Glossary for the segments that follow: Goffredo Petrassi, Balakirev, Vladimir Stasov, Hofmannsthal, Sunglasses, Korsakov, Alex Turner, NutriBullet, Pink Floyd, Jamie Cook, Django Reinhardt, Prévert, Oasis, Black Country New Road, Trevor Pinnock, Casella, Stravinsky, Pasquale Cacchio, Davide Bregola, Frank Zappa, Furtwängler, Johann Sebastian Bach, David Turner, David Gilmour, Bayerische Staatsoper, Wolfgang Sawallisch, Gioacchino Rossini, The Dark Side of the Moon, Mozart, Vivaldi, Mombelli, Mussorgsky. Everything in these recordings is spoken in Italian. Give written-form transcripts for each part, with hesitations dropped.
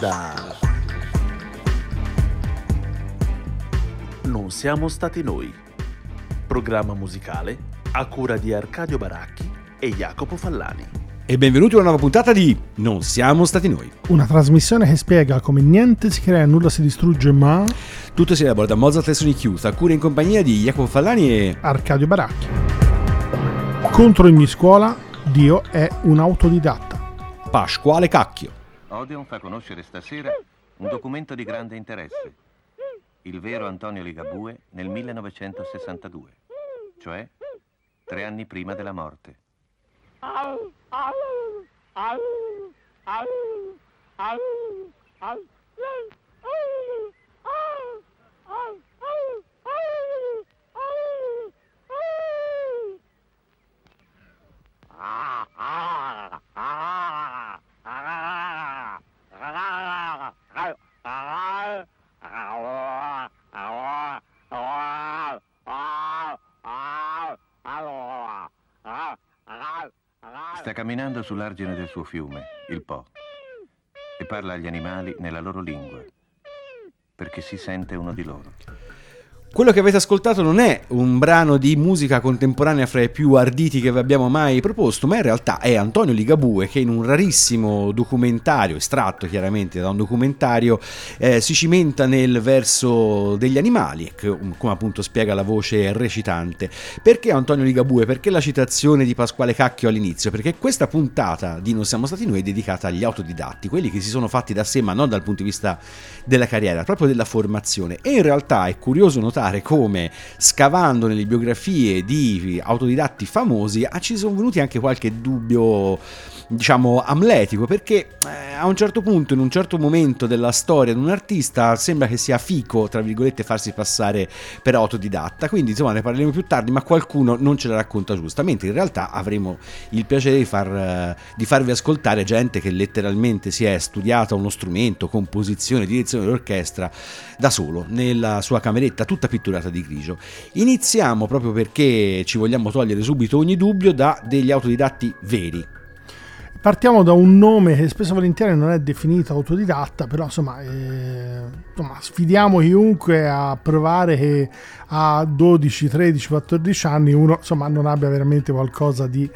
da... Non siamo stati noi. Programma musicale a cura di Arcadio Baracchi e Iacopo Fallani. E benvenuti a una nuova puntata di Non siamo stati noi. Una trasmissione che spiega come niente si crea, nulla si distrugge, ma... tutto si elabora da Mozart e Sony Chiusa, a cura in compagnia di Jacopo Fallani e... Arcadio Baracchi. Contro ogni scuola, Dio è un autodidatta. Pasquale Cacchio. Odeon fa conoscere stasera un documento di grande interesse. Il vero Antonio Ligabue nel 1962, cioè 3 anni prima della morte. Sta camminando sull'argine del suo fiume, il Po, e parla agli animali nella loro lingua, perché si sente uno di loro. Quello che avete ascoltato non è un brano di musica contemporanea fra i più arditi che vi abbiamo mai proposto, ma in realtà è Antonio Ligabue che in un rarissimo documentario, estratto chiaramente da un documentario, si cimenta nel verso degli animali, come appunto spiega la voce recitante. Perché Antonio Ligabue? Perché la citazione di Pasquale Cacchio all'inizio? Perché questa puntata di Non siamo stati noi è dedicata agli autodidatti, quelli che si sono fatti da sé, ma non dal punto di vista della carriera, proprio della formazione. E in realtà è curioso notare come, scavando nelle biografie di autodidatti famosi, ci sono venuti anche qualche dubbio, diciamo, amletico, perché a un certo punto, in un certo momento della storia di un artista, sembra che sia fico, tra virgolette, farsi passare per autodidatta. Quindi, insomma, ne parleremo più tardi, ma qualcuno non ce la racconta giusta, mentre in realtà avremo il piacere di farvi ascoltare gente che letteralmente si è studiata uno strumento, composizione, direzione dell'orchestra da solo, nella sua cameretta, tutta pitturata di grigio. Iniziamo, proprio perché ci vogliamo togliere subito ogni dubbio, da degli autodidatti veri. Partiamo da un nome che spesso e volentieri non è definito autodidatta, però insomma sfidiamo chiunque a provare che a 12, 13, 14 anni uno insomma non abbia veramente qualcosa di,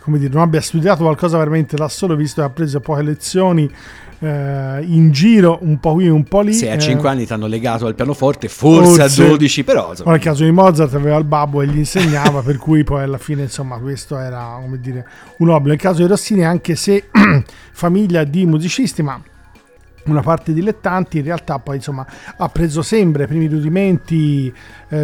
come dire, non abbia studiato qualcosa veramente da solo, visto che ha preso poche lezioni in giro, un po' qui un po' lì. Se a 5 anni ti hanno legato al pianoforte, forse a 12, però insomma. Nel caso di Mozart aveva il babbo e gli insegnava, per cui poi alla fine insomma questo era, come dire, un obbligo. Nel caso di Rossini, anche se famiglia di musicisti, ma una parte dilettanti, in realtà poi insomma ha preso sempre i primi rudimenti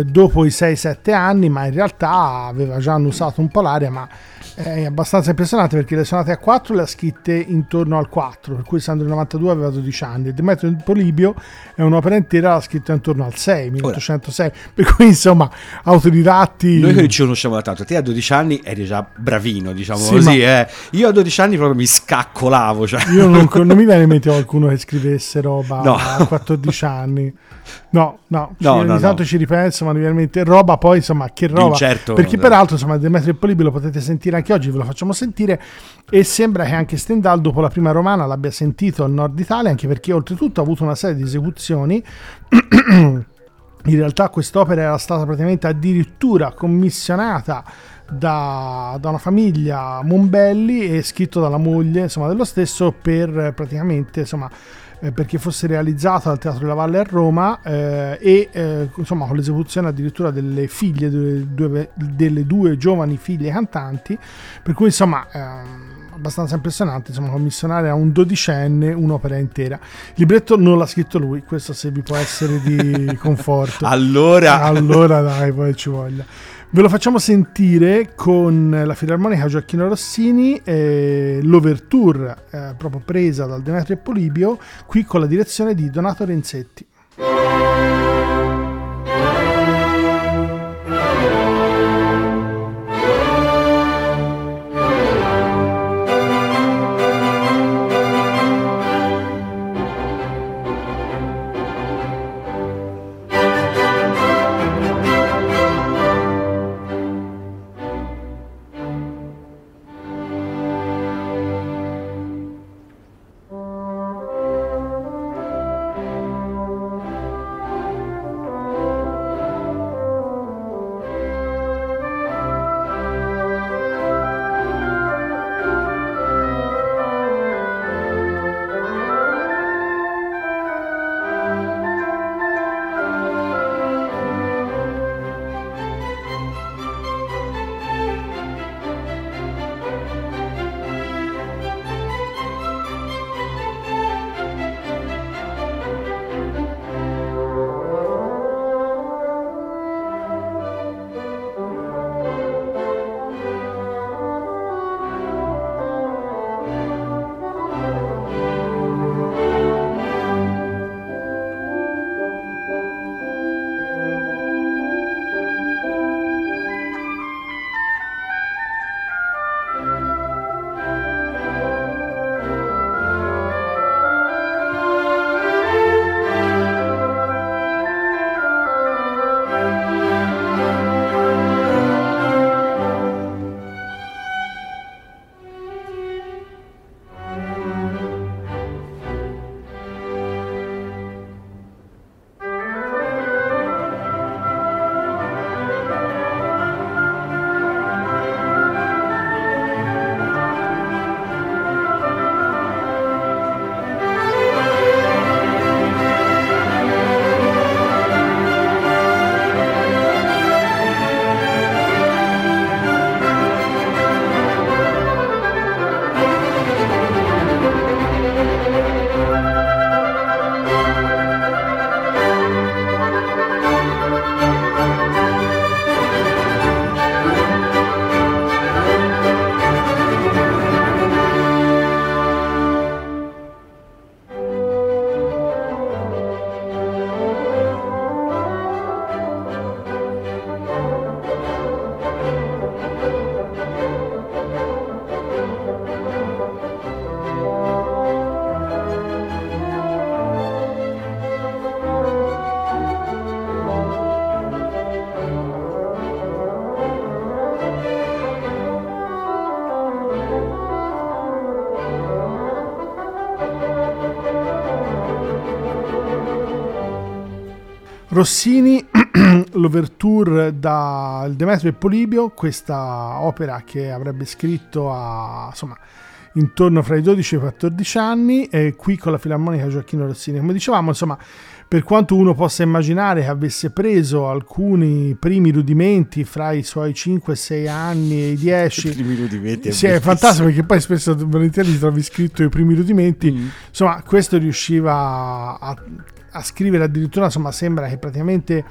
dopo i 6-7 anni, ma in realtà aveva già annusato un po' l'aria, ma è abbastanza impressionante perché le sonate a 4 le ha scritte intorno al 4, per cui Sandro nel 92 aveva 12 anni. Demetrio di Polibio è un'opera intera, l'ha scritta intorno al 6, 1806, per cui insomma autodidatti. Noi che ci conosciamo da tanto, te a 12 anni eri già bravino, diciamo, sì, così, ma... Io a 12 anni proprio mi scaccolavo, cioè. Io non mi viene in mente qualcuno che scrivesse roba a 14 anni. No, ogni tanto ci ripenso, ma veramente roba, poi insomma che roba, certo, perché peraltro insomma Demetrio e Polibio lo potete sentire anche oggi, ve lo facciamo sentire, e sembra che anche Stendhal dopo la prima romana l'abbia sentito al nord Italia, anche perché oltretutto ha avuto una serie di esecuzioni. In realtà quest'opera era stata praticamente addirittura commissionata da una famiglia Mombelli e scritto dalla moglie insomma dello stesso, per praticamente insomma perché fosse realizzato al Teatro della Valle a Roma, insomma con l'esecuzione addirittura delle figlie, delle due giovani figlie cantanti, per cui insomma abbastanza impressionante, insomma, commissionare a un dodicenne un'opera intera. Il libretto non l'ha scritto lui, questo se vi può essere di conforto. allora dai, poi ci voglia. Ve lo facciamo sentire con la Filarmonica Gioacchino Rossini, l'Ouverture proprio presa dal Demetrio e Polibio, qui con la direzione di Donato Renzetti. Rossini, l'ouverture da Demetrio e Polibio, questa opera che avrebbe scritto a, insomma, intorno fra i 12 e i 14 anni, e qui con la Filarmonica Gioacchino Rossini. Come dicevamo, insomma, per quanto uno possa immaginare che avesse preso alcuni primi rudimenti fra i suoi 5, 6 anni e i 10, i primi rudimenti è, sì, è fantastico, perché poi spesso volentieri ti trovi scritto i primi rudimenti, insomma, questo riusciva a scrivere addirittura, insomma, sembra che praticamente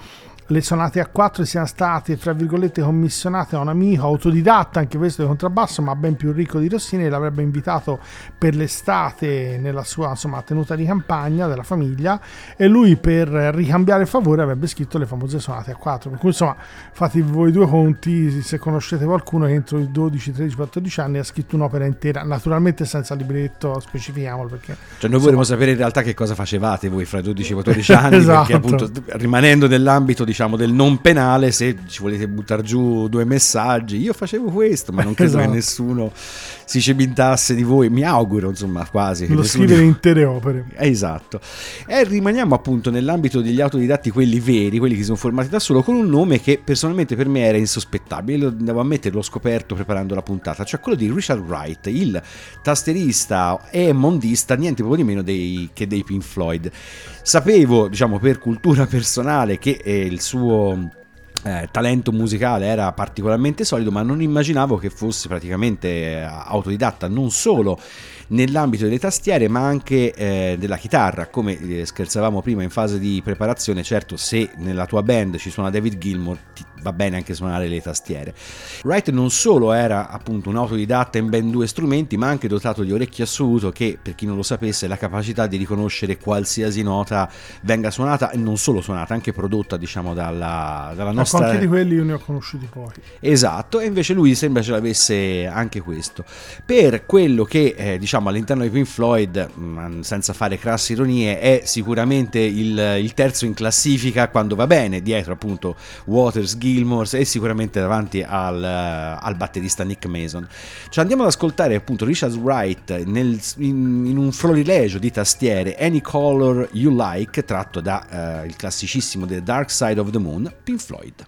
le sonate a quattro siano state, tra virgolette, commissionate a un amico autodidatta, anche questo di contrabbasso, ma ben più ricco di Rossini, l'avrebbe invitato per l'estate nella sua, insomma, tenuta di campagna della famiglia, e lui, per ricambiare il favore, avrebbe scritto le famose sonate a quattro. Per cui, insomma, fate voi due conti, se conoscete qualcuno che entro i 12, 13, 14 anni ha scritto un'opera intera, naturalmente senza libretto, specifichiamolo, perché, cioè, noi vorremmo sapere in realtà che cosa facevate voi fra i 12 e i 14 anni, esatto. Perché appunto, rimanendo nell'ambito, diciamo, del non penale, se ci volete buttare giù due messaggi, io facevo questo, ma non credo, esatto, che nessuno si cimentasse di voi, mi auguro, insomma, quasi lo scrivere intere opere, esatto. E rimaniamo appunto nell'ambito degli autodidatti, quelli veri, quelli che si sono formati da solo, con un nome che personalmente per me era insospettabile, lo andavo a mettere, l'ho scoperto preparando la puntata, cioè quello di Richard Wright, il tastierista e mondista niente proprio di meno che dei Pink Floyd. Sapevo, diciamo, per cultura personale che il suo talento musicale era particolarmente solido, ma non immaginavo che fosse praticamente autodidatta non solo nell'ambito delle tastiere, ma anche della chitarra. Come scherzavamo prima in fase di preparazione, certo, se nella tua band ci suona David Gilmour, ti va bene anche suonare le tastiere. Wright non solo era appunto un autodidatta in ben due strumenti, ma anche dotato di orecchio assoluto, che, per chi non lo sapesse, è la capacità di riconoscere qualsiasi nota venga suonata, e non solo suonata, anche prodotta, diciamo, dalla nostra. Anche di quelli io ne ho conosciuti pochi. Esatto, e invece lui sembra ce l'avesse anche questo. Per quello che, diciamo, all'interno di Pink Floyd, senza fare crasse ironie, è sicuramente il terzo in classifica quando va bene, dietro appunto Waters, Gilmour e sicuramente davanti al batterista Nick Mason. Ci andiamo ad ascoltare appunto Richard Wright in un florilegio di tastiere, Any Color You Like, tratto da il classicissimo The Dark Side of the Moon, Pink Floyd.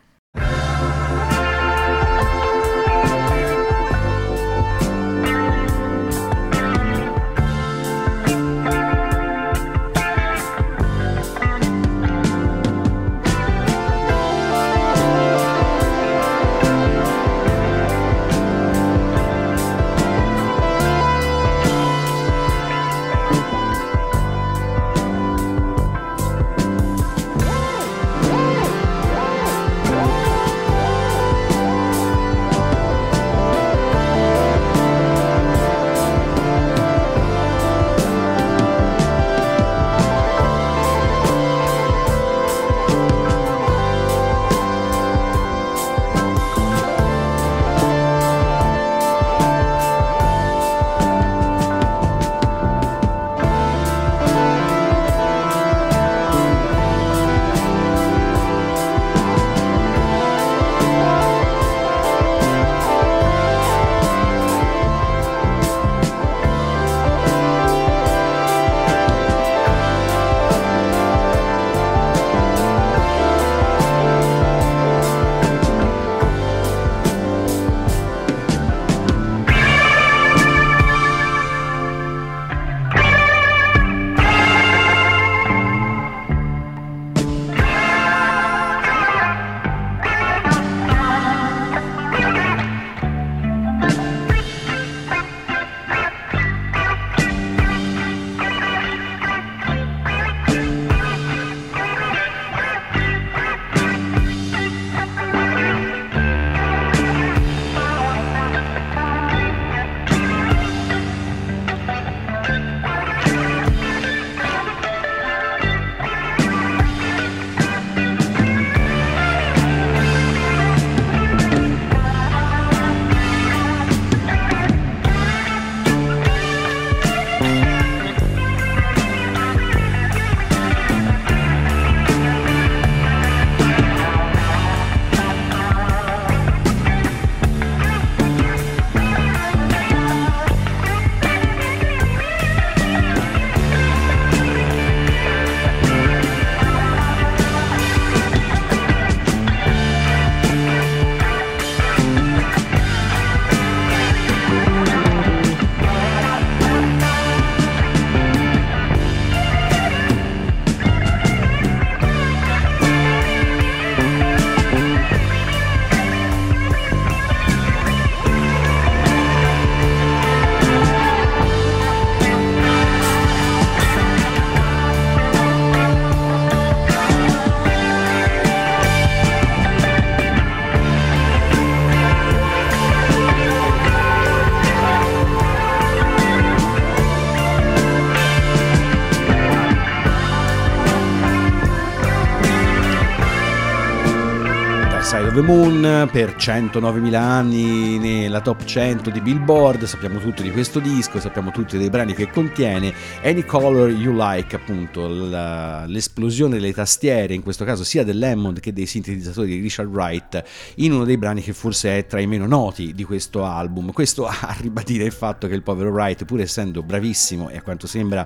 Dark Side of the Moon per 109.000 anni nella top 100 di Billboard, sappiamo tutto di questo disco, sappiamo tutto dei brani che contiene. Any Color You Like, appunto, l'esplosione delle tastiere, in questo caso sia dell'Hammond che dei sintetizzatori di Richard Wright, in uno dei brani che forse è tra i meno noti di questo album. Questo a ribadire il fatto che il povero Wright, pur essendo bravissimo e a quanto sembra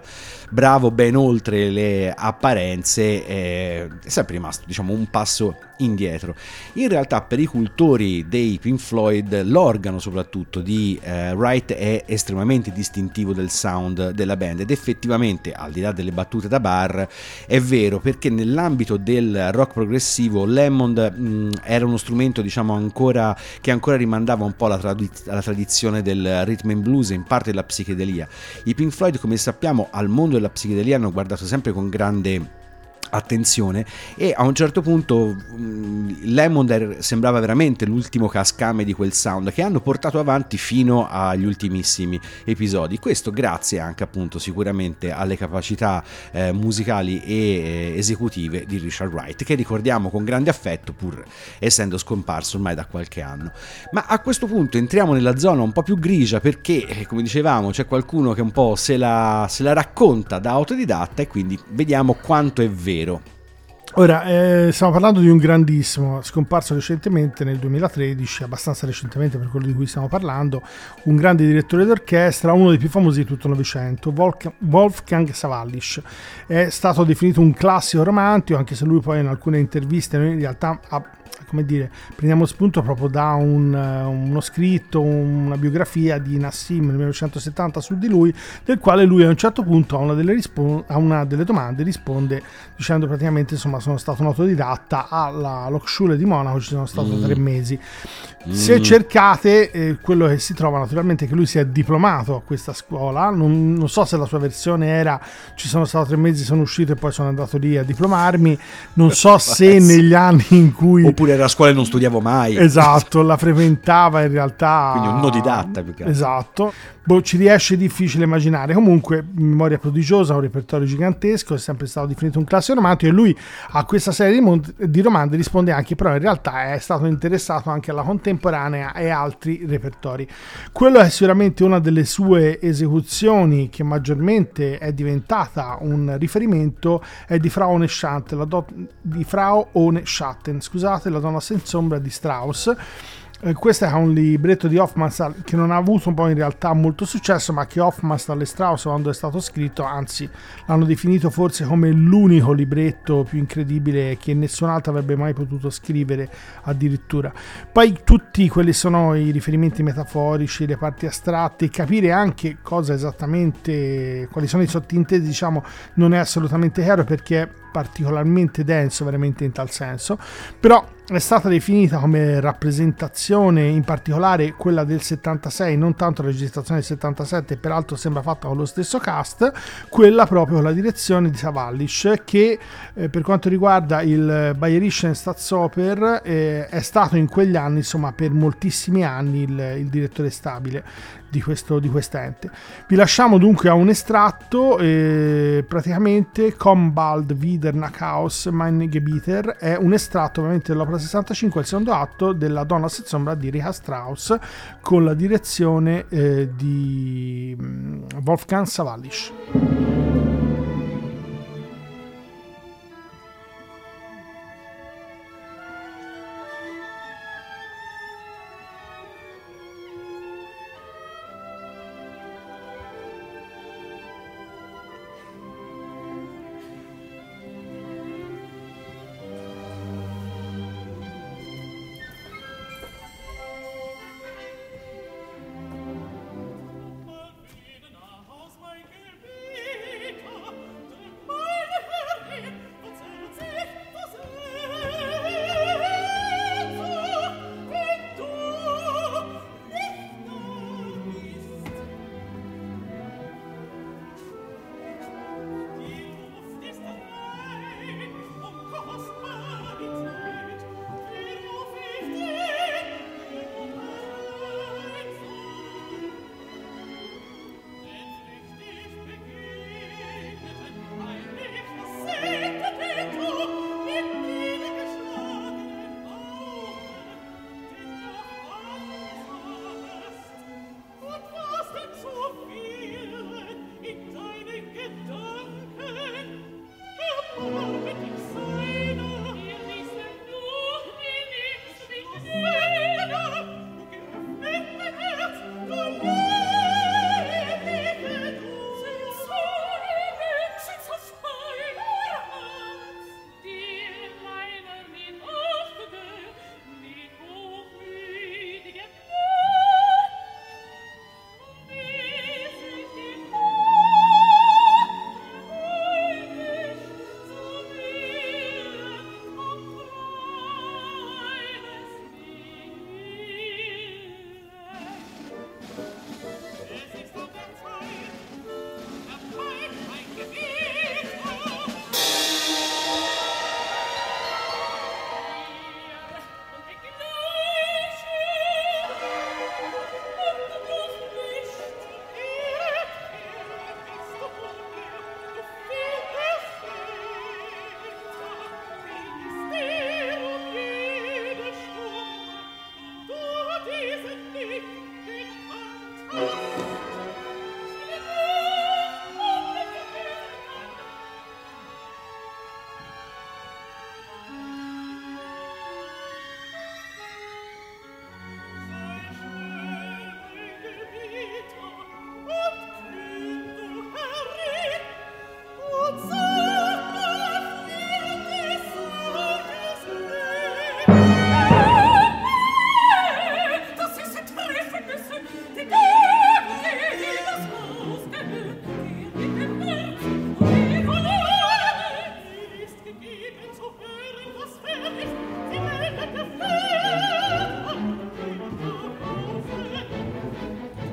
bravo ben oltre le apparenze, è sempre rimasto, diciamo, un passo indietro. In realtà per i cultori dei Pink Floyd l'organo soprattutto di Wright è estremamente distintivo del sound della band, ed effettivamente, al di là delle battute da bar, è vero, perché nell'ambito del rock progressivo l'Hammond era uno strumento, diciamo, ancora rimandava un po' alla tradizione del rhythm and blues e in parte della psichedelia. I Pink Floyd, come sappiamo, al mondo della psichedelia hanno guardato sempre con grande attenzione, e a un certo punto l'Hammond sembrava veramente l'ultimo cascame di quel sound che hanno portato avanti fino agli ultimissimi episodi. Questo grazie anche, appunto, sicuramente alle capacità musicali e esecutive di Richard Wright, che ricordiamo con grande affetto pur essendo scomparso ormai da qualche anno. Ma a questo punto entriamo nella zona un po' più grigia, perché, come dicevamo, c'è qualcuno che un po' se la racconta da autodidatta, e quindi vediamo quanto è vero. Ora, stiamo parlando di un grandissimo, scomparso recentemente nel 2013, abbastanza recentemente per quello di cui stiamo parlando, un grande direttore d'orchestra, uno dei più famosi di tutto il Novecento, Wolfgang Sawallisch. È stato definito un classico romantico, anche se lui poi in alcune interviste, noi in realtà prendiamo spunto proprio da uno scritto, una biografia di Nassim nel 1970 su di lui, del quale lui a un certo punto a una delle domande risponde dicendo praticamente, insomma, sono stato un autodidatta, alla Hochschule di Monaco ci sono stato 3 mesi. Se cercate quello che si trova naturalmente è che lui si è diplomato a questa scuola, non so se la sua versione era ci sono stato 3 mesi, sono uscito e poi sono andato lì a diplomarmi, non so se negli anni in cui, oppure era a scuola e non studiavo mai. Esatto, la frequentava in realtà. Quindi un no didatta, più che altro. Esatto. Ci riesce difficile immaginare. Comunque, memoria prodigiosa, un repertorio gigantesco, è sempre stato definito un classico romantico, e lui a questa serie di romanzi risponde anche, però in realtà è stato interessato anche alla contemporanea e altri repertori. Quello è sicuramente una delle sue esecuzioni che maggiormente è diventata un riferimento, è di Frau ohne Schatten, La donna senza ombra di Strauss. Questo è un libretto di Hofmannsthal che non ha avuto un po' in realtà molto successo, ma che Hofmannsthal e Strauss, quando è stato scritto, anzi l'hanno definito forse come l'unico libretto più incredibile che nessun altro avrebbe mai potuto scrivere addirittura. Poi tutti quelli sono i riferimenti metaforici, le parti astratte, capire anche cosa esattamente, quali sono i sottintesi, diciamo, non è assolutamente chiaro perché è particolarmente denso veramente in tal senso, però è stata definita come rappresentazione, in particolare quella del 76, non tanto la registrazione del 77, peraltro sembra fatta con lo stesso cast, quella proprio con la direzione di Sawallisch, che per quanto riguarda il Bayerische Staatsoper è stato in quegli anni, insomma per moltissimi anni, il direttore stabile di questa ente. Vi lasciamo dunque a un estratto, praticamente Komm bald wieder nach Haus, mein Gebieter, è un estratto ovviamente dell'opera 65, il secondo atto della Donna senza ombra di Richard Strauss, con la direzione di Wolfgang Sawallisch.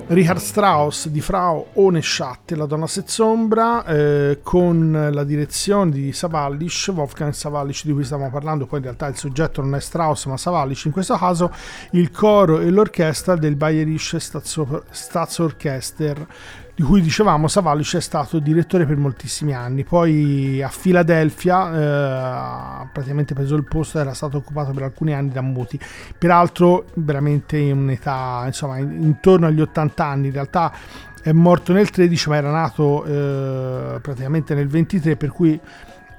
Richard Strauss di Frau ohne Schatten, La donna senza ombra, con la direzione di Sawallisch, Wolfgang Sawallisch, di cui stiamo parlando. Poi in realtà il soggetto non è Strauss ma Sawallisch in questo caso, il coro e l'orchestra del Bayerische Staatsorchester, di cui dicevamo Sawallisch è stato direttore per moltissimi anni. Poi a Filadelfia ha praticamente preso il posto, era stato occupato per alcuni anni da Muti, peraltro veramente in un'età, insomma, intorno agli 80 anni. In realtà è morto nel 13 ma era nato praticamente nel 23, per cui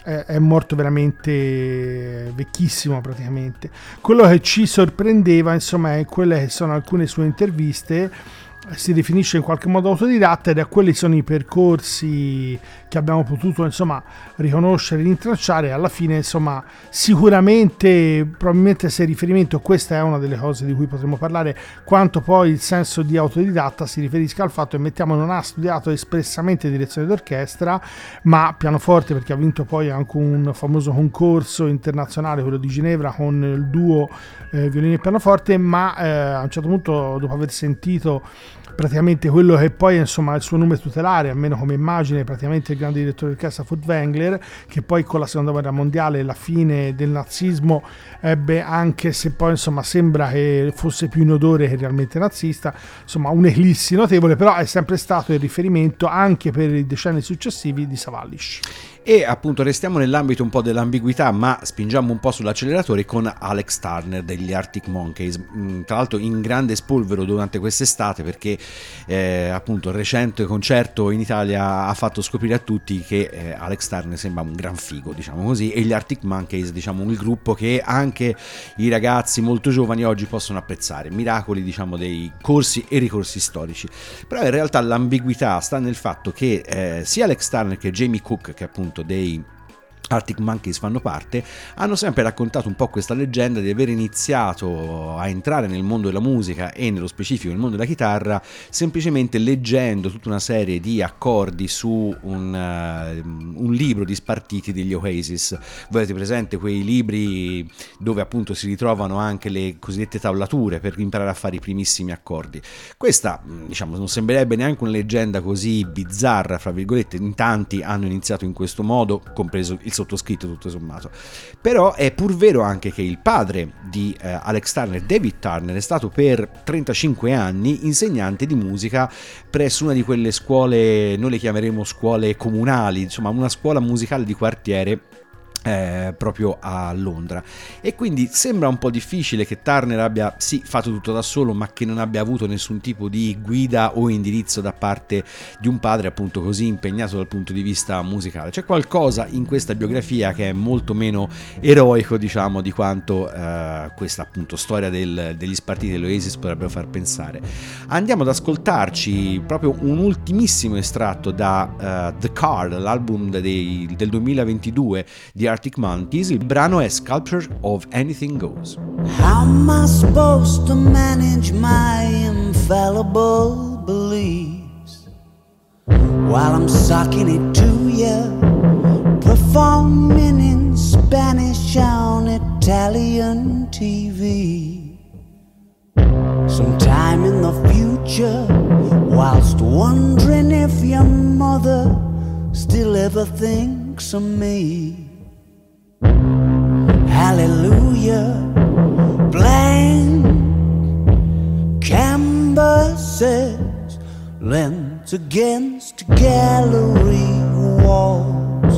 è morto veramente vecchissimo praticamente. Quello che ci sorprendeva, insomma, è quelle che sono alcune sue interviste. Si definisce in qualche modo autodidatta, ed a quelli sono i percorsi che abbiamo potuto, insomma, riconoscere, rintracciare. Alla fine, insomma, sicuramente, probabilmente se riferimento, questa è una delle cose di cui potremmo parlare, quanto poi il senso di autodidatta si riferisca al fatto che, mettiamo, non ha studiato espressamente direzione d'orchestra ma pianoforte, perché ha vinto poi anche un famoso concorso internazionale, quello di Ginevra, con il duo violino e pianoforte, ma a un certo punto, dopo aver sentito praticamente quello che poi, insomma, il suo nome tutelare, almeno come immagine, praticamente il grande direttore d'orchestra Furtwängler, che poi con la seconda guerra mondiale e la fine del nazismo ebbe, anche se poi, insomma, sembra che fosse più in odore che realmente nazista, insomma un'eclissi notevole, però è sempre stato il riferimento anche per i decenni successivi di Sawallisch. E appunto restiamo nell'ambito un po' dell'ambiguità, ma spingiamo un po' sull'acceleratore con Alex Turner degli Arctic Monkeys, tra l'altro in grande spolvero durante quest'estate, perché appunto il recente concerto in Italia ha fatto scoprire a tutti che Alex Turner sembra un gran figo, diciamo così, e gli Arctic Monkeys, diciamo, un gruppo che anche i ragazzi molto giovani oggi possono apprezzare, miracoli, diciamo, dei corsi e ricorsi storici. Però in realtà l'ambiguità sta nel fatto che sia Alex Turner che Jamie Cook, che appunto dei Arctic Monkeys fanno parte, hanno sempre raccontato un po' questa leggenda di aver iniziato a entrare nel mondo della musica, e nello specifico nel mondo della chitarra, semplicemente leggendo tutta una serie di accordi su un libro di spartiti degli Oasis. Voi avete presente quei libri dove appunto si ritrovano anche le cosiddette tavolature per imparare a fare i primissimi accordi? Questa, diciamo, non sembrerebbe neanche una leggenda così bizzarra, fra virgolette, in tanti hanno iniziato in questo modo, compreso il sottoscritto tutto sommato. Però è pur vero anche che il padre di Alex Turner, David Turner, è stato per 35 anni insegnante di musica presso una di quelle scuole, noi le chiameremo scuole comunali, insomma una scuola musicale di quartiere, proprio a Londra. E quindi sembra un po' difficile che Turner abbia sì fatto tutto da solo, ma che non abbia avuto nessun tipo di guida o indirizzo da parte di un padre appunto così impegnato dal punto di vista musicale. C'è qualcosa in questa biografia che è molto meno eroico, diciamo, di quanto questa appunto storia degli spartiti dell'Oasis potrebbero far pensare. Andiamo ad ascoltarci proprio un ultimissimo estratto da The Card, l'album del 2022 di Arctic Monkeys. Il brano è Sculpture of Anything Goes. How am I supposed to manage my infallible beliefs while I'm sucking it to you, performing in Spanish on Italian TV? Sometime in the future, whilst wondering if your mother still ever thinks of me. Hallelujah, blank canvases lent against gallery walls,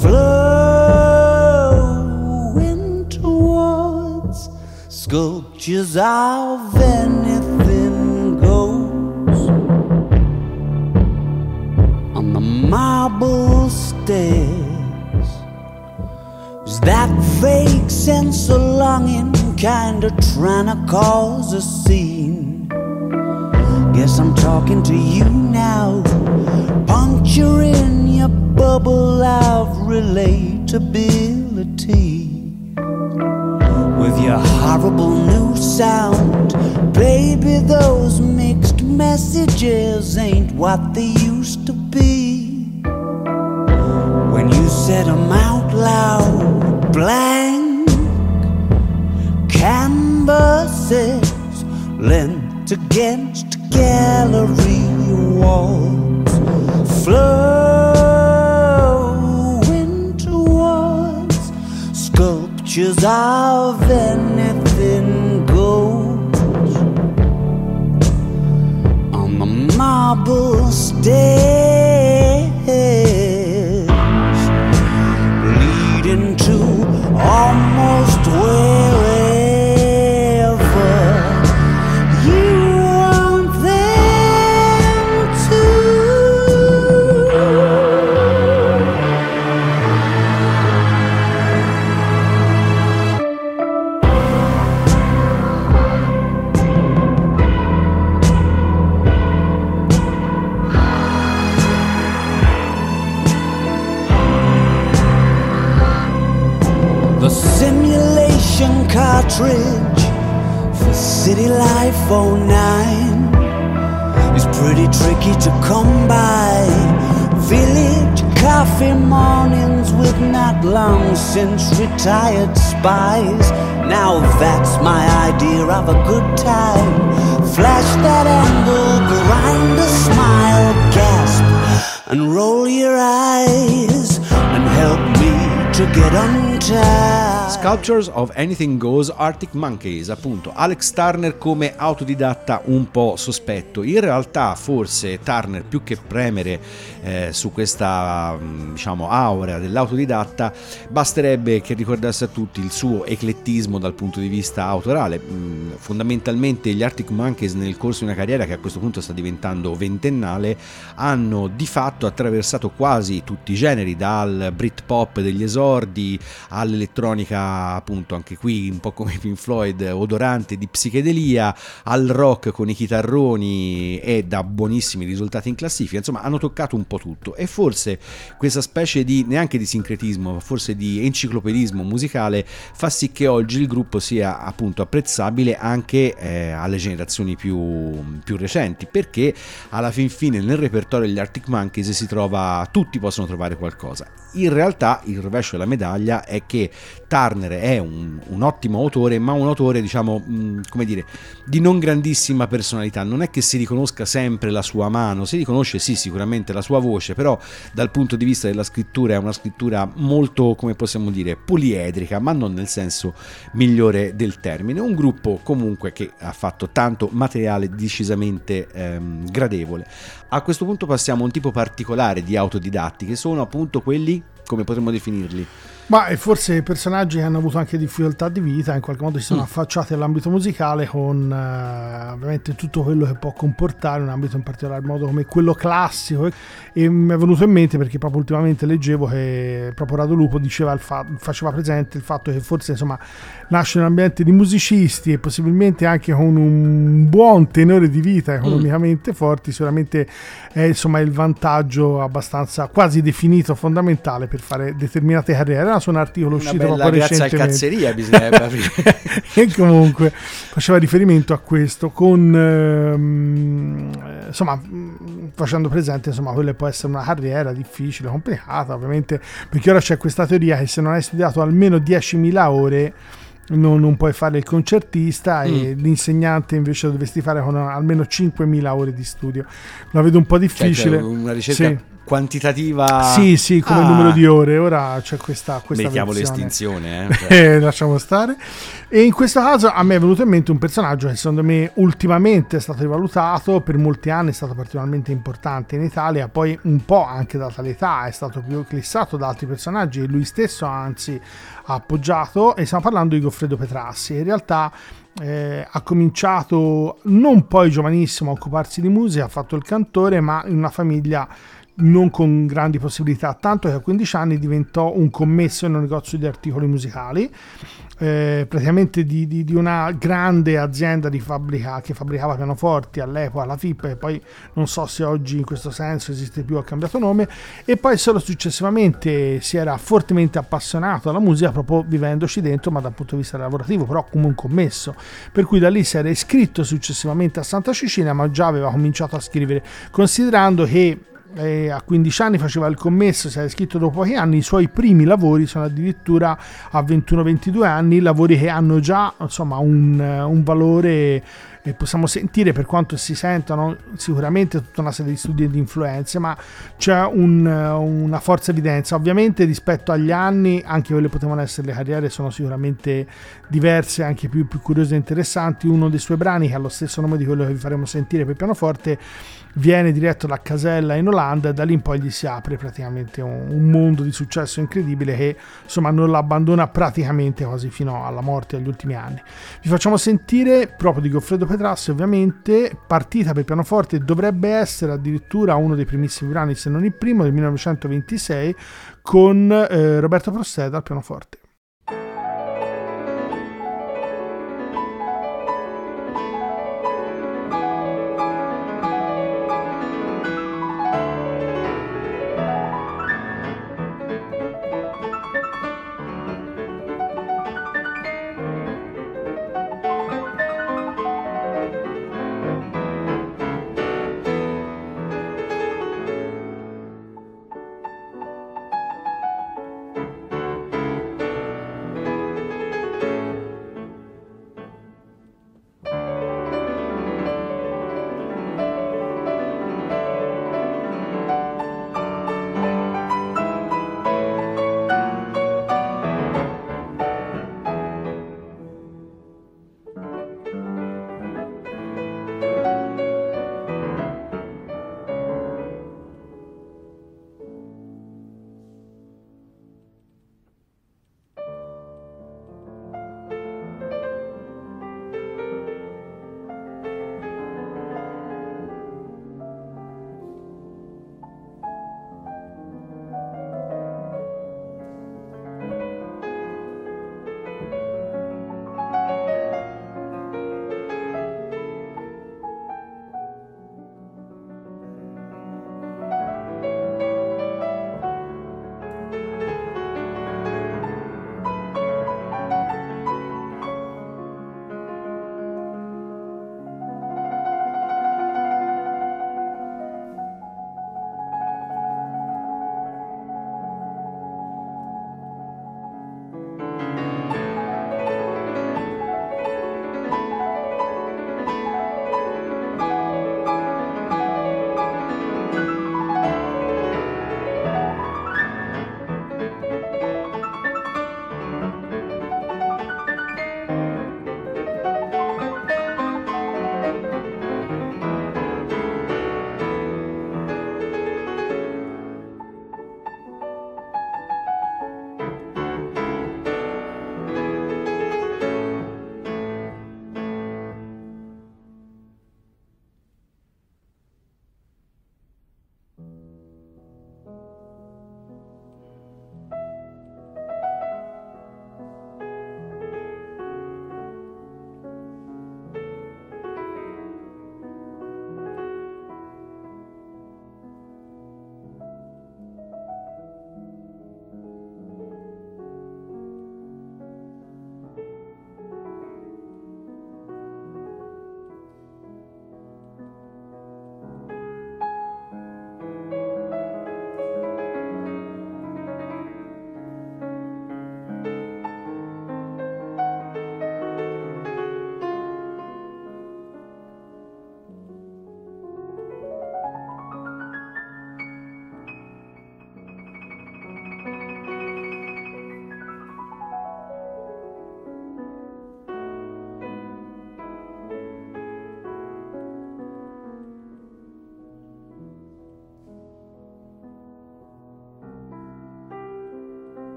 flowing towards sculptures of anything goes. On the marble stairs, that vague sense of longing, kinda trying to cause a scene. Guess I'm talking to you now, puncturing your bubble of relatability with your horrible new sound. Baby, those mixed messages ain't what they used to be. When you said them out loud, blank canvases lent against gallery walls flowing towards sculptures of anything goes on the marble stairs leading to almost where cartridge for City Life 09 is pretty tricky to come by. Village coffee mornings with not long since retired spies. Now that's my idea of a good time. Flash that angle, grind a smile, gasp and roll your eyes and help me to get untied. Sculptures of Anything Goes, Arctic Monkeys, appunto. Alex Turner come autodidatta un po' sospetto. In realtà forse Turner, più che premere su questa diciamo aurea dell'autodidatta, basterebbe che ricordasse a tutti il suo eclettismo dal punto di vista autorale. Fondamentalmente gli Arctic Monkeys, nel corso di una carriera che a questo punto sta diventando ventennale, hanno di fatto attraversato quasi tutti i generi, dal Britpop degli esordi all'elettronica, appunto anche qui un po' come Pink Floyd, odorante di psichedelia, al rock con i chitarroni e da buonissimi risultati in classifica. Insomma, hanno toccato un po' tutto, e forse questa specie di, neanche di sincretismo, ma forse di enciclopedismo musicale fa sì che oggi il gruppo sia appunto apprezzabile anche alle generazioni più recenti, perché alla fin fine nel repertorio degli Arctic Monkeys si trova, tutti possono trovare qualcosa. In realtà il rovescio la medaglia è che Turner è un ottimo autore, ma un autore diciamo come dire di non grandissima personalità. Non è che si riconosca sempre la sua mano, si riconosce sì sicuramente la sua voce, però dal punto di vista della scrittura è una scrittura molto, come possiamo dire, poliedrica, ma non nel senso migliore del termine. Un gruppo comunque che ha fatto tanto materiale decisamente gradevole. A questo punto passiamo a un tipo particolare di autodidatti, che sono appunto quelli, come potremmo definirli? Ma forse personaggi che hanno avuto anche difficoltà di vita, in qualche modo si sono affacciati all'ambito musicale con ovviamente tutto quello che può comportare un ambito, in particolar modo come quello classico. E mi è venuto in mente perché proprio ultimamente leggevo che proprio Rado Lupo diceva faceva presente il fatto che forse insomma nasce in un ambiente di musicisti e possibilmente anche con un buon tenore di vita economicamente forti. Sicuramente è insomma il vantaggio abbastanza quasi definito, fondamentale per fare determinate carriere. Era su un articolo uscito proprio recentemente. Una bella grazie al cazzeria bisognerebbe aprire. E comunque faceva riferimento a questo con insomma facendo presente insomma quella può essere una carriera difficile, complicata ovviamente, perché ora c'è questa teoria che se non hai studiato almeno 10.000 ore non puoi fare il concertista e l'insegnante invece dovresti fare con almeno 5.000 ore di studio. La vedo un po' difficile. Cioè, una ricerca quantitativa, sì come numero di ore. Ora c'è questa mettiamo l'estinzione lasciamo stare. E in questo caso a me è venuto in mente un personaggio che secondo me ultimamente è stato rivalutato, per molti anni è stato particolarmente importante in Italia, poi un po' anche data l'età è stato più eclissato da altri personaggi e lui stesso anzi ha appoggiato, e stiamo parlando di Goffredo Petrassi. In realtà ha cominciato non poi giovanissimo a occuparsi di musica, ha fatto il cantore, ma in una famiglia non con grandi possibilità, tanto che a 15 anni diventò un commesso in un negozio di articoli musicali, praticamente di una grande azienda di fabbrica che fabbricava pianoforti all'epoca, la FIP, e poi non so se oggi in questo senso esiste più, ha cambiato nome, e poi solo successivamente si era fortemente appassionato alla musica proprio vivendoci dentro, ma dal punto di vista lavorativo, però come un commesso, per cui da lì si era iscritto successivamente a Santa Cecilia, ma già aveva cominciato a scrivere, considerando che a 15 anni faceva il commesso, si era iscritto dopo pochi anni. I suoi primi lavori sono addirittura a 21-22 anni, lavori che hanno già insomma un valore e possiamo sentire, per quanto si sentano sicuramente tutta una serie di studi e di influenze, ma c'è una forza evidenza. Ovviamente rispetto agli anni, anche quelle potevano essere le carriere, sono sicuramente diverse, anche più curiose e interessanti. Uno dei suoi brani, che ha lo stesso nome di quello che vi faremo sentire per pianoforte, viene diretto da Casella in Olanda, e da lì in poi gli si apre praticamente un mondo di successo incredibile che, insomma, non l'abbandona praticamente quasi fino alla morte, agli ultimi anni. Vi facciamo sentire proprio di Goffredo Petrassi, ovviamente, partita per pianoforte, dovrebbe essere addirittura uno dei primissimi brani, se non il primo, del 1926, con Roberto Prosteda al pianoforte.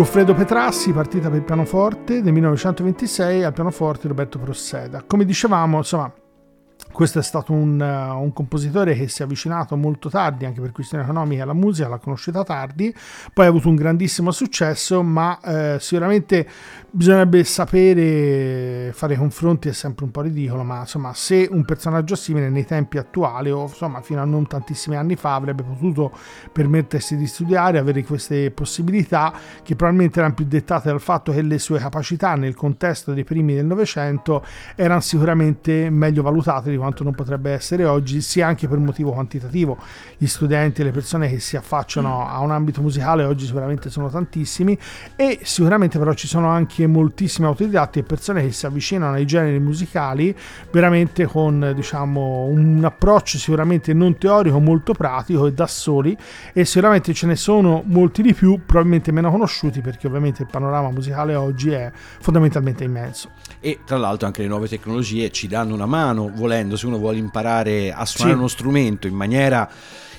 Goffredo Petrassi, partita per pianoforte del 1926, al pianoforte Roberto Prosteda. Come dicevamo, insomma, Questo è stato un compositore che si è avvicinato molto tardi, anche per questioni economiche, alla musica, l'ha conosciuta tardi, poi ha avuto un grandissimo successo, ma sicuramente bisognerebbe sapere fare confronti, è sempre un po' ridicolo, ma insomma, se un personaggio simile nei tempi attuali, o insomma fino a non tantissimi anni fa, avrebbe potuto permettersi di studiare, avere queste possibilità, che probabilmente erano più dettate dal fatto che le sue capacità nel contesto dei primi del Novecento erano sicuramente meglio valutate di quanto non potrebbe essere oggi, sia anche per motivo quantitativo. Gli studenti e le persone che si affacciano a un ambito musicale oggi sicuramente sono tantissimi, e sicuramente però ci sono anche moltissimi autodidatti e persone che si avvicinano ai generi musicali veramente con, diciamo, un approccio sicuramente non teorico, molto pratico e da soli, e sicuramente ce ne sono molti di più, probabilmente meno conosciuti, perché ovviamente il panorama musicale oggi è fondamentalmente immenso. E tra l'altro anche le nuove tecnologie ci danno una mano, volendo, se uno vuole imparare a suonare uno strumento in maniera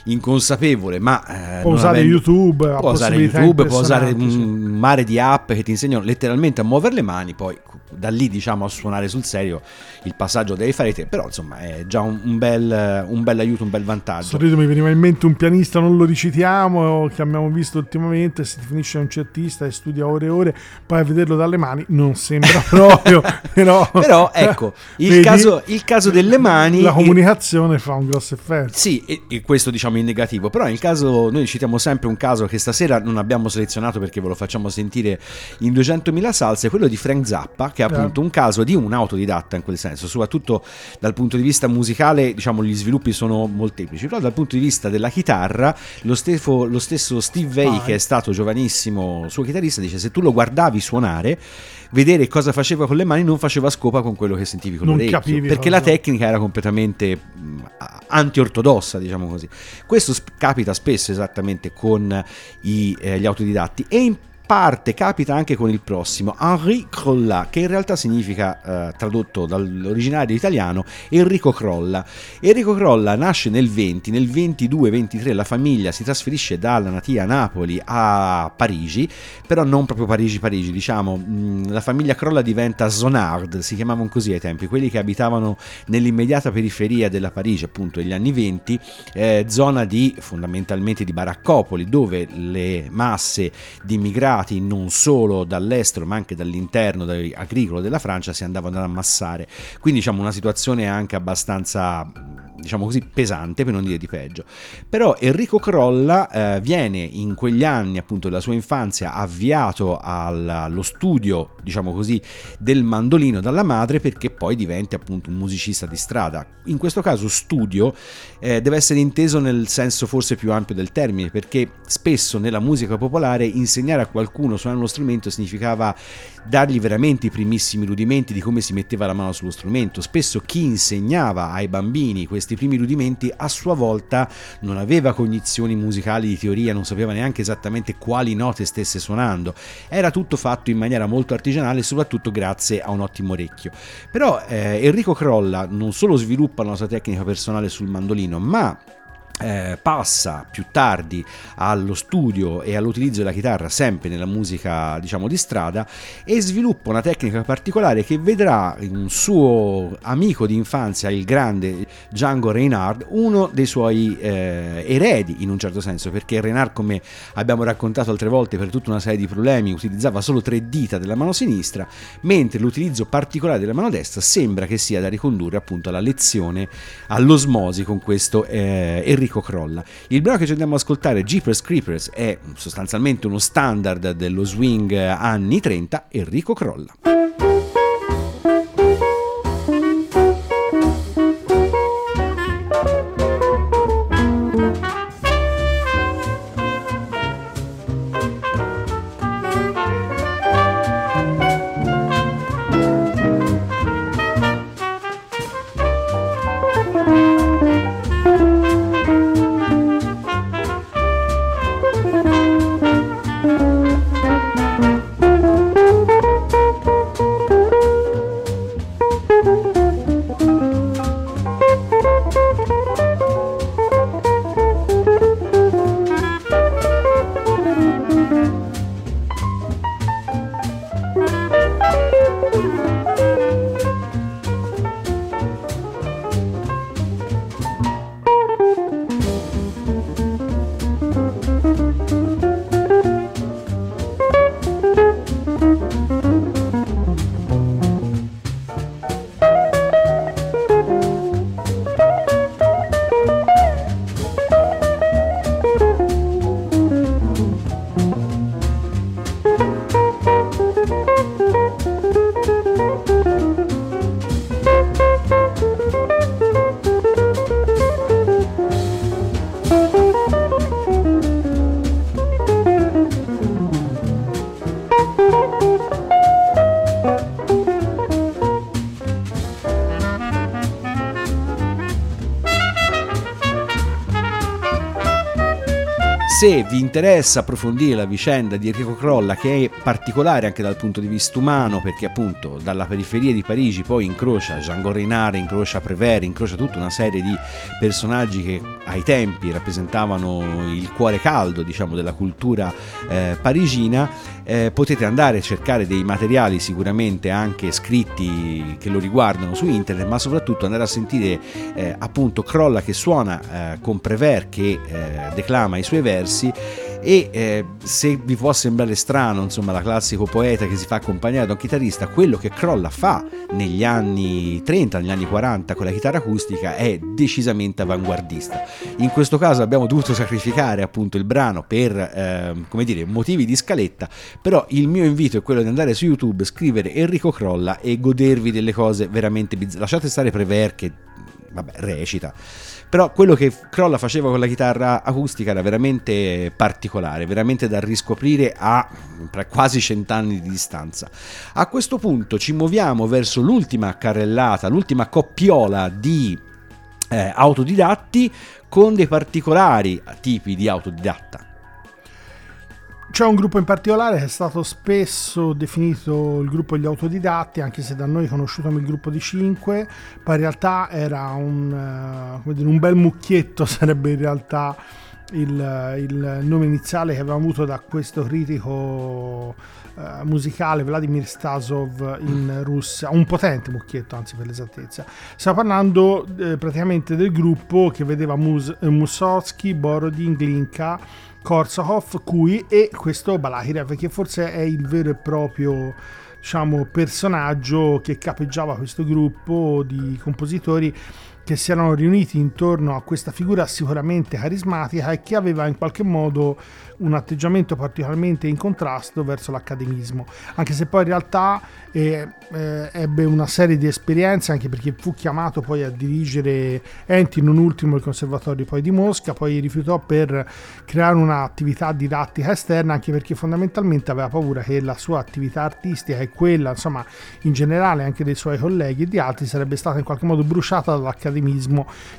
inconsapevole, ma può usare YouTube, può usare un mare di app che ti insegnano letteralmente a muovere le mani, poi da lì, diciamo, a suonare sul serio il passaggio devi fare te, però insomma è già un bel aiuto, un bel vantaggio. Sorriso, mi veniva in mente un pianista, non lo ricitiamo, che abbiamo visto ultimamente, si definisce un certista e studia ore e ore, poi a vederlo dalle mani non sembra proprio però ecco, il caso delle mani, la comunicazione fa un grosso effetto, sì, e questo diciamo in negativo, però nel caso noi citiamo sempre un caso che stasera non abbiamo selezionato perché ve lo facciamo sentire in 200.000 salse, quello di Frank Zappa, che è appunto un caso di un autodidatta, in quel senso, soprattutto dal punto di vista musicale, diciamo, gli sviluppi sono molteplici, però dal punto di vista della chitarra lo stesso Steve Vai, che è stato giovanissimo suo chitarrista, dice: se tu lo guardavi suonare, vedere cosa faceva con le mani non faceva scopa con quello che sentivi con l'orecchio, perché la tecnica era completamente anti-ortodossa, diciamo così. Questo capita spesso esattamente con gli autodidatti, e in parte capita anche con il prossimo, Enrico Crolla, che in realtà significa, tradotto dall'originario italiano, Enrico Crolla. Enrico Crolla nasce nel 22-23 la famiglia si trasferisce dalla natia Napoli a Parigi, però non proprio Parigi, diciamo, la famiglia Crolla diventa zonard, si chiamavano così ai tempi, quelli che abitavano nell'immediata periferia della Parigi, appunto negli anni 20, zona fondamentalmente di baraccopoli, dove le masse di immigrati non solo dall'estero ma anche dall'interno agricolo della Francia si andavano ad ammassare, quindi diciamo una situazione anche abbastanza, diciamo così, pesante, per non dire di peggio. Però Enrico Crolla viene in quegli anni, appunto della sua infanzia, avviato allo studio, diciamo così, del mandolino dalla madre, perché poi diventa appunto un musicista di strada. In questo caso studio deve essere inteso nel senso forse più ampio del termine, perché spesso nella musica popolare insegnare a qualcuno suonare uno strumento significava dargli veramente i primissimi rudimenti di come si metteva la mano sullo strumento. Spesso chi insegnava ai bambini questi primi rudimenti a sua volta non aveva cognizioni musicali di teoria, non sapeva neanche esattamente quali note stesse suonando, era tutto fatto in maniera molto artigianale, soprattutto grazie a un ottimo orecchio. Però Enrico Crolla non solo sviluppa la sua tecnica personale sul mandolino, ma passa più tardi allo studio e all'utilizzo della chitarra, sempre nella musica, diciamo, di strada, e sviluppa una tecnica particolare che vedrà un suo amico di infanzia, il grande Django Reinhardt, uno dei suoi eredi in un certo senso, perché Reinhardt, come abbiamo raccontato altre volte, per tutta una serie di problemi utilizzava solo 3 dita della mano sinistra, mentre l'utilizzo particolare della mano destra sembra che sia da ricondurre appunto alla lezione, all'osmosi con questo Enrico Crolla. Il brano che ci andiamo ad ascoltare, Jeepers Creepers, è sostanzialmente uno standard dello swing anni 30, Enrico Crolla. Se vi interessa approfondire la vicenda di Enrico Crolla, che è particolare anche dal punto di vista umano, perché appunto dalla periferia di Parigi poi incrocia Django Reinhardt, incrocia Prévert, incrocia tutta una serie di personaggi che ai tempi rappresentavano il cuore caldo, diciamo, della cultura parigina, potete andare a cercare dei materiali sicuramente anche scritti che lo riguardano su internet, ma soprattutto andare a sentire appunto Crolla che suona con Prévert, che declama i suoi versi. E se vi può sembrare strano, insomma, la classico poeta che si fa accompagnare da un chitarrista, quello che Crolla fa negli anni 30, negli anni 40 con la chitarra acustica è decisamente avanguardista. In questo caso abbiamo dovuto sacrificare appunto il brano per come dire, motivi di scaletta, però il mio invito è quello di andare su YouTube, scrivere Enrico Crolla e godervi delle cose veramente bizzarre. Lasciate stare Prévert che vabbè, recita, però quello che Crolla faceva con la chitarra acustica era veramente particolare, veramente da riscoprire a quasi 100 anni di distanza. A questo punto ci muoviamo verso l'ultima carrellata, l'ultima coppiola di autodidatti con dei particolari tipi di autodidatta. C'è un gruppo in particolare che è stato spesso definito il gruppo degli autodidatti, anche se da noi conosciuto come il gruppo di 5, poi in realtà era un bel mucchietto, sarebbe in realtà il nome iniziale che avevamo avuto da questo critico musicale Vladimir Stasov in Russia, un potente mucchietto, anzi per l'esattezza. Stiamo parlando praticamente del gruppo che vedeva Mussorgsky, Borodin, Glinka, Korsakov, Cui e questo Balakirev, che forse è il vero e proprio, diciamo, personaggio che capeggiava questo gruppo di compositori che si erano riuniti intorno a questa figura sicuramente carismatica e che aveva in qualche modo un atteggiamento particolarmente in contrasto verso l'accademismo, anche se poi in realtà ebbe una serie di esperienze, anche perché fu chiamato poi a dirigere enti, non ultimo il conservatorio poi di Mosca, poi rifiutò per creare un'attività didattica esterna, anche perché fondamentalmente aveva paura che la sua attività artistica e quella, insomma, in generale anche dei suoi colleghi e di altri sarebbe stata in qualche modo bruciata dall'accademismo,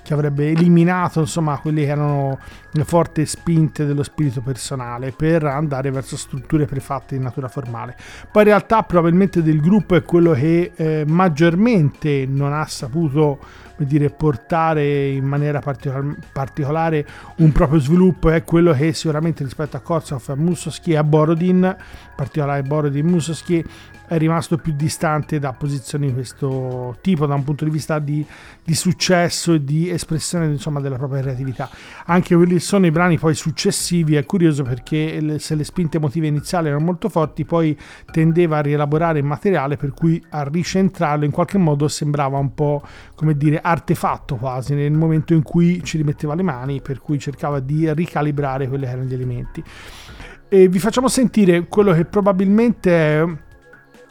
che avrebbe eliminato, insomma, quelle che erano le forti spinte dello spirito personale per andare verso strutture prefatte di natura formale. Poi in realtà probabilmente del gruppo è quello che maggiormente non ha saputo, come dire, portare in maniera particolare un proprio sviluppo, è quello che sicuramente rispetto a Korsakov, a Mussorgsky e a Borodin, in particolare Borodin e Mussorgsky, è rimasto più distante da posizioni di questo tipo da un punto di vista di successo e di espressione, insomma, della propria creatività. Anche quelli sono i brani poi successivi. È curioso perché se le spinte emotive iniziali erano molto forti, poi tendeva a rielaborare il materiale, per cui a ricentrarlo in qualche modo sembrava un po', come dire, artefatto quasi nel momento in cui ci rimetteva le mani, per cui cercava di ricalibrare quelli che erano gli elementi. E vi facciamo sentire quello che probabilmente è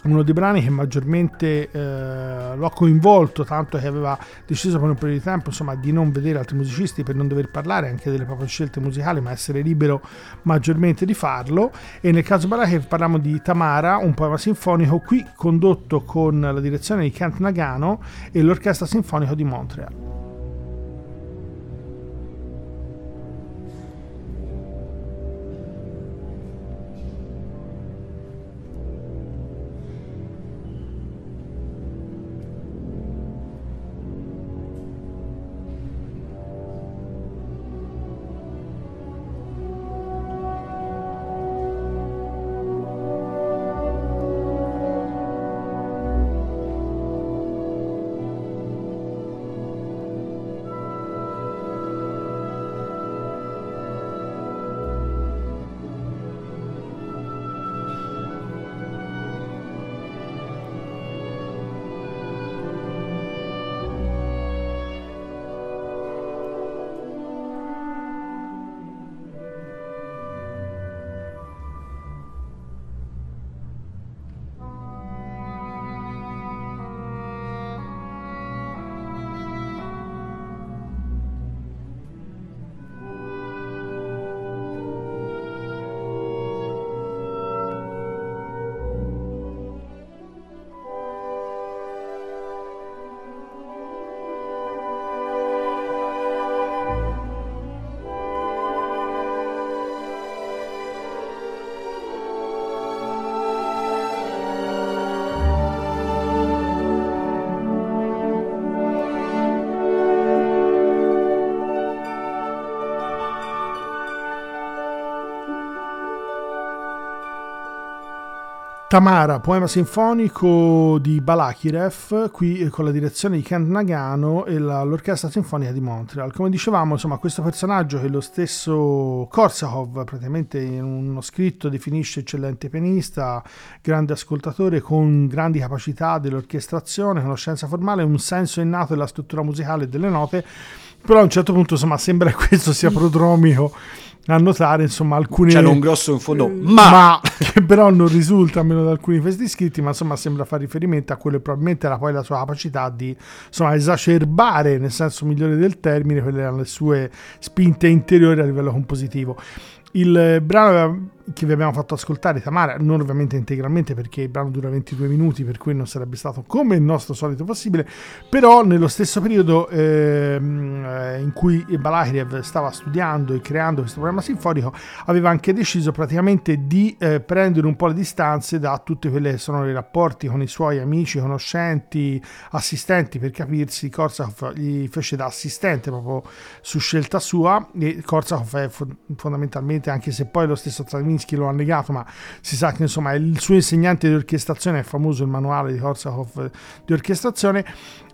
uno dei brani che maggiormente lo ha coinvolto, tanto che aveva deciso per un periodo di tempo, insomma, di non vedere altri musicisti per non dover parlare anche delle proprie scelte musicali, ma essere libero maggiormente di farlo. E nel caso Balakirev parliamo di Tamara, un poema sinfonico qui condotto con la direzione di Kent Nagano e l'orchestra sinfonica di Montreal. Tamara, poema sinfonico di Balakirev, qui con la direzione di Kent Nagano e l'Orchestra Sinfonica di Montreal. Come dicevamo, insomma, questo personaggio che lo stesso Korsakov praticamente in uno scritto definisce eccellente pianista, grande ascoltatore con grandi capacità dell'orchestrazione, conoscenza formale, un senso innato della struttura musicale e delle note, però a un certo punto insomma sembra che questo sia prodromico a notare insomma alcune, c'è un grosso in fondo ma che però non risulta almeno da alcuni testi scritti, ma insomma sembra fare riferimento a quello che probabilmente era poi la sua capacità di insomma esacerbare nel senso migliore del termine quelle erano le sue spinte interiori a livello compositivo. Il brano che vi abbiamo fatto ascoltare, Tamara, non ovviamente integralmente perché il brano dura 22 minuti per cui non sarebbe stato come il nostro solito possibile, però nello stesso periodo in cui Balakirev stava studiando e creando questo programma sinfonico aveva anche deciso praticamente di prendere un po' le distanze da tutte quelle che sono i rapporti con i suoi amici, conoscenti, assistenti. Per capirsi, Korsakov gli fece da assistente proprio su scelta sua, e Korsakov è fondamentalmente, anche se poi lo stesso Stravinsky lo ha negato, ma si sa che insomma il suo insegnante di orchestrazione, è famoso il manuale di Korsakov di orchestrazione,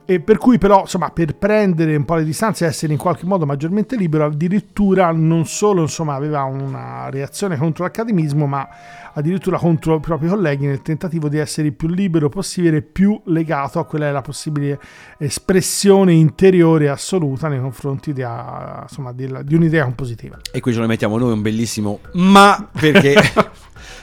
e per cui però insomma per prendere un po' le distanze e essere in qualche modo maggiormente libero, addirittura non solo insomma aveva una reazione contro l'accademismo, ma addirittura contro i propri colleghi nel tentativo di essere il più libero possibile, più legato a quella che è la possibile espressione interiore assoluta nei confronti di, insomma, di un'idea compositiva. E qui ce lo mettiamo noi un bellissimo ma, perché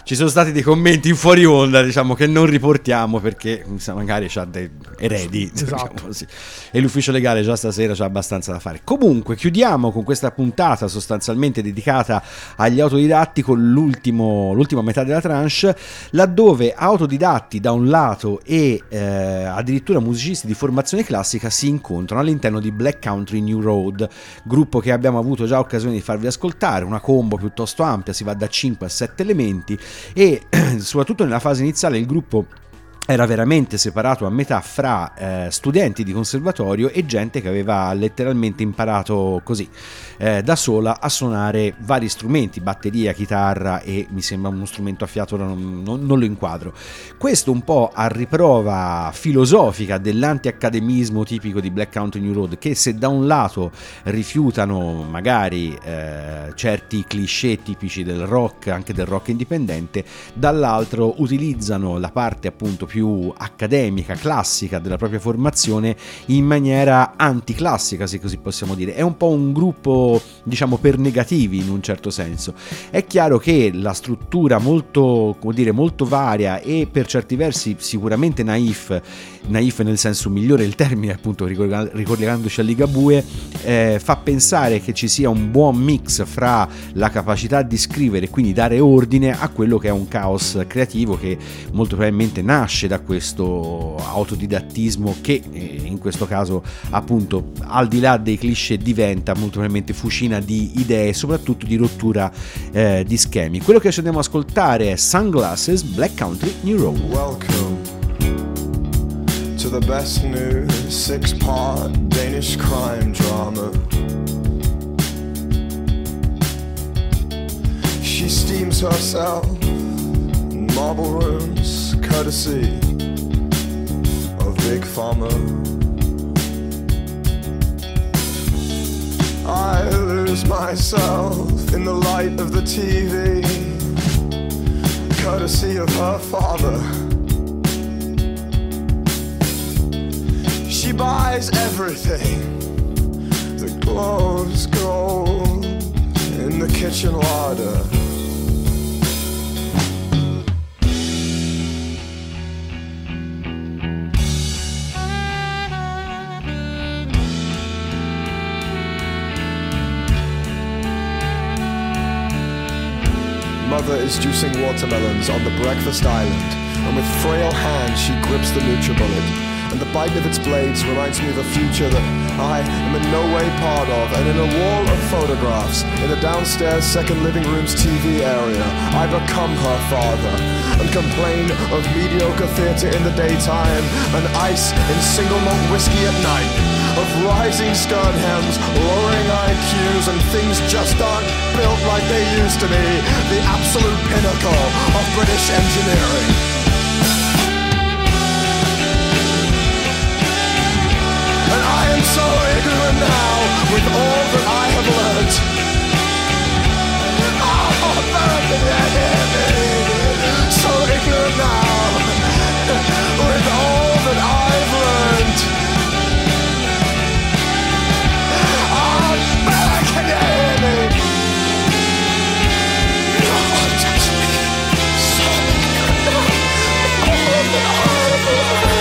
ci sono stati dei commenti in fuori onda, diciamo, che non riportiamo perché magari c'ha dei eredi, esatto, diciamo così, e l'ufficio legale già stasera c'ha abbastanza da fare. Comunque chiudiamo con questa puntata sostanzialmente dedicata agli autodidatti con l'ultima metà della tranche, laddove autodidatti da un lato e addirittura musicisti di formazione classica si incontrano all'interno di Black Country New Road, gruppo che abbiamo avuto già occasione di farvi ascoltare, una combo piuttosto ampia, si va da 5 a 7 elementi, e soprattutto nella fase iniziale il gruppo era veramente separato a metà fra studenti di conservatorio e gente che aveva letteralmente imparato così da sola a suonare vari strumenti, batteria, chitarra e mi sembra uno strumento a fiato, non lo inquadro. Questo un po' a riprova filosofica dell'antiaccademismo tipico di Black Country New Road, che se da un lato rifiutano magari certi cliché tipici del rock, anche del rock indipendente, dall'altro utilizzano la parte appunto più accademica, classica della propria formazione in maniera anticlassica, se così possiamo dire. È un po' un gruppo, diciamo, per negativi in un certo senso. È chiaro che la struttura molto, come dire, molto varia e per certi versi sicuramente naif nel senso migliore del termine, appunto ricollegandoci a Ligabue, fa pensare che ci sia un buon mix fra la capacità di scrivere, quindi dare ordine, a quello che è un caos creativo che molto probabilmente nasce da questo autodidattismo che in questo caso appunto al di là dei cliché diventa molto probabilmente fucina di idee, soprattutto di rottura di schemi. Quello che ci andiamo a ascoltare è Sunglasses, Black Country New Road. Welcome to the best new 6-part Danish crime drama. She steams herself in marble rooms, courtesy of Big Pharma. I lose myself in the light of the TV, courtesy of her father. She buys everything that glows gold in the kitchen larder. Mother is juicing watermelons on the breakfast island, and with frail hands she grips the NutriBullet, and the bite of its blades reminds me of a future that I am in no way part of, and in a wall of photographs, in the downstairs second living room's TV area, I become her father, and complain of mediocre theatre in the daytime, and ice and single malt whiskey at night, of rising skirt hems, lowering IQs, and things just aren't built like they used to be. The absolute pinnacle of British engineering. so ignorant now with all that I have learnt. Oh, American, yeah, hear me. So ignorant now with all that I've learnt. Oh, American, yeah, hear me. Oh, just me. So ignorant now with all that I've learnt.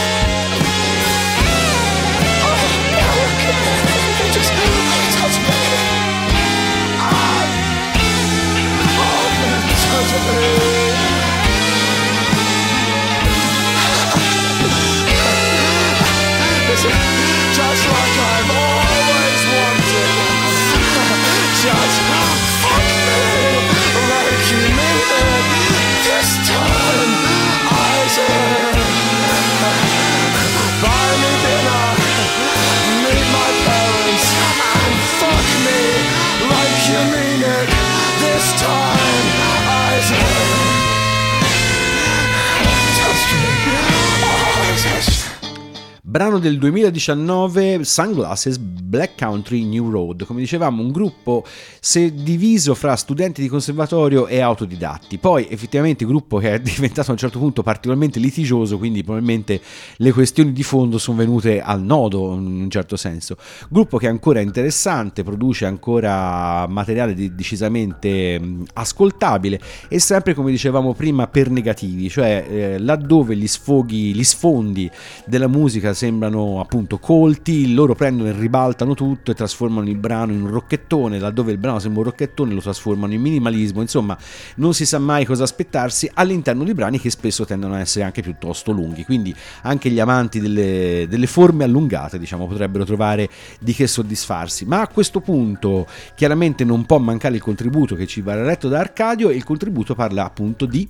Is it just like I've always wanted? Just fuck me like you mean it. This time I said, buy me dinner, meet my parents, and fuck me like you mean it. This time I said. Brano del 2019, Sunglasses, Black Country New Road. Come dicevamo, un gruppo diviso fra studenti di conservatorio e autodidatti. Poi effettivamente gruppo che è diventato a un certo punto particolarmente litigioso, quindi probabilmente le questioni di fondo sono venute al nodo in un certo senso. Gruppo che è ancora interessante, produce ancora materiale decisamente ascoltabile e sempre, come dicevamo prima, per negativi, cioè laddove gli sfondi della musica sembrano appunto colti, loro prendono e ribaltano tutto e trasformano il brano in un rocchettone, laddove il brano sembra un rocchettone lo trasformano in minimalismo. Insomma, non si sa mai cosa aspettarsi all'interno di brani che spesso tendono a essere anche piuttosto lunghi, quindi anche gli amanti delle forme allungate, diciamo, potrebbero trovare di che soddisfarsi. Ma a questo punto chiaramente non può mancare il contributo che ci verrà letto da Arcadio, e il contributo parla appunto di...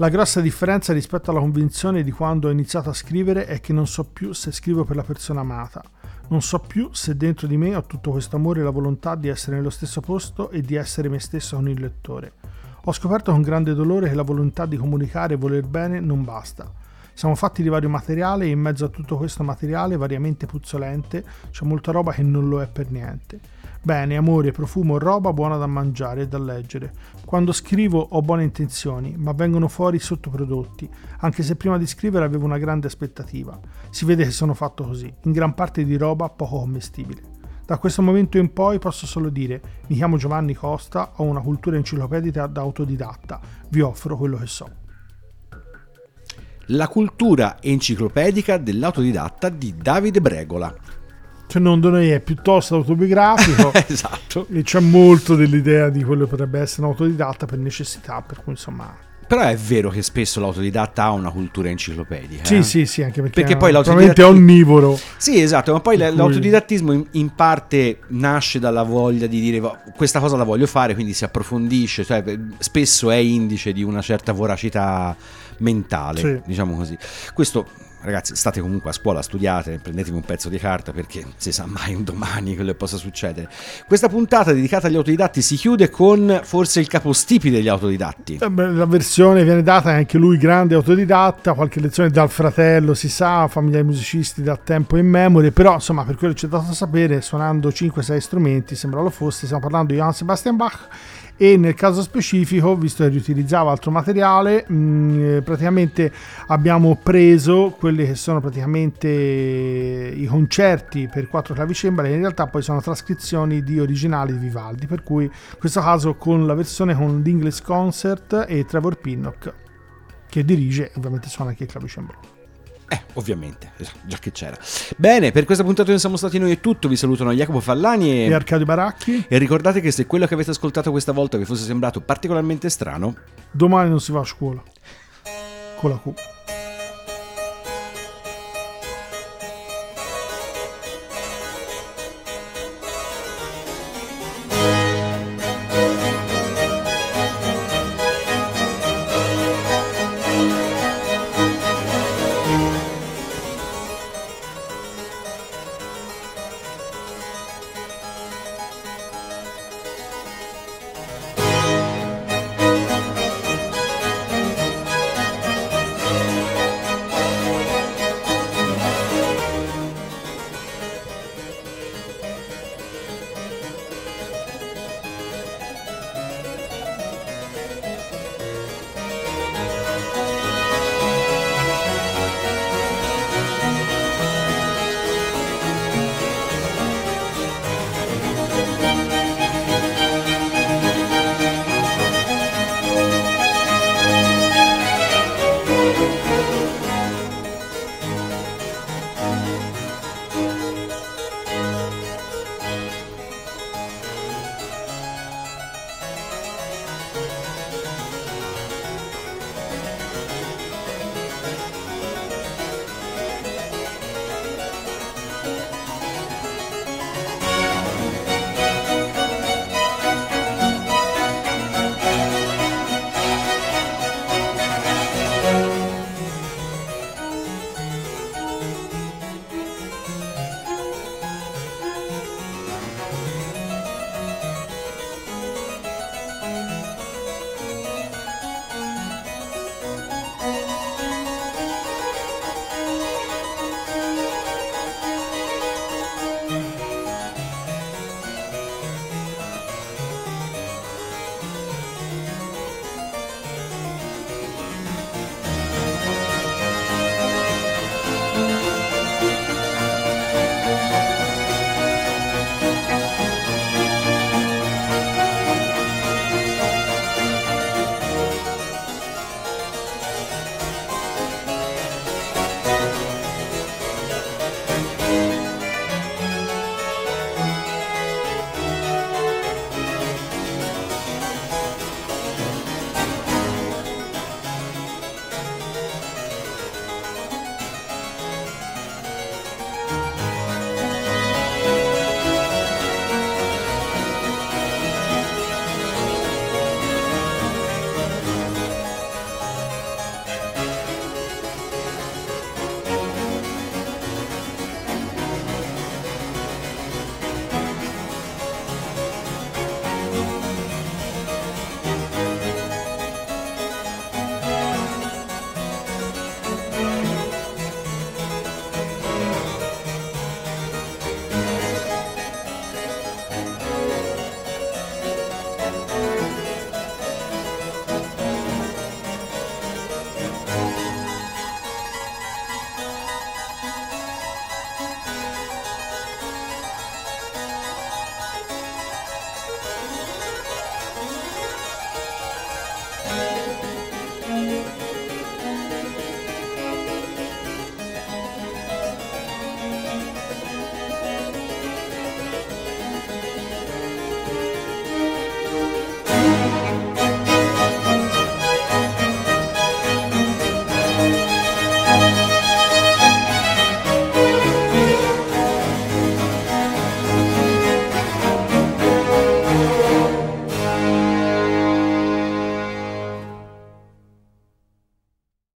La grossa differenza rispetto alla convinzione di quando ho iniziato a scrivere è che non so più se scrivo per la persona amata. Non so più se dentro di me ho tutto questo amore e la volontà di essere nello stesso posto e di essere me stesso con il lettore. Ho scoperto con grande dolore che la volontà di comunicare e voler bene non basta. Siamo fatti di vario materiale e in mezzo a tutto questo materiale variamente puzzolente c'è molta roba che non lo è per niente. Bene, amore, profumo, roba buona da mangiare e da leggere. Quando scrivo ho buone intenzioni, ma vengono fuori sottoprodotti, anche se prima di scrivere avevo una grande aspettativa. Si vede che sono fatto così, in gran parte di roba poco commestibile. Da questo momento in poi posso solo dire: mi chiamo Giovanni Costa, ho una cultura enciclopedica da autodidatta, vi offro quello che so. La cultura enciclopedica dell'autodidatta di Davide Bregola. Cioè, non noi è piuttosto autobiografico. Esatto. E c'è molto dell'idea di quello che potrebbe essere un autodidatta per necessità, per cui insomma. Però è vero che spesso l'autodidatta ha una cultura enciclopedica. Sì, sì, anche perché poi l'autodidattismo è onnivoro. Sì, esatto, ma poi l'autodidattismo in parte nasce dalla voglia di dire questa cosa la voglio fare, quindi si approfondisce, cioè spesso è indice di una certa voracità mentale, sì. Diciamo così. Questo, ragazzi, state comunque a scuola, studiate, prendetevi un pezzo di carta perché si sa mai un domani quello che possa succedere. Questa puntata dedicata agli autodidatti si chiude con forse il capostipi degli autodidatti. La versione viene data, anche lui grande autodidatta, qualche lezione dal fratello, si sa, famiglia di musicisti da tempo in memoria, però insomma, per quello che c'è dato a sapere, suonando 5-6 strumenti, sembra lo fosse, stiamo parlando di Johann Sebastian Bach. E nel caso specifico, visto che riutilizzava altro materiale, praticamente abbiamo preso quelli che sono praticamente i concerti per quattro clavicembali, in realtà poi sono trascrizioni di originali di Vivaldi, per cui in questo caso con la versione con l'English Concert e Trevor Pinnock che dirige, ovviamente suona anche il clavicembalo. Ovviamente, già che c'era. Bene, per questa puntata siamo stati noi è tutto. Vi salutano Iacopo Fallani e Arcadio Baracchi. E ricordate che se quello che avete ascoltato questa volta vi fosse sembrato particolarmente strano, domani non si va a scuola. Con la Q.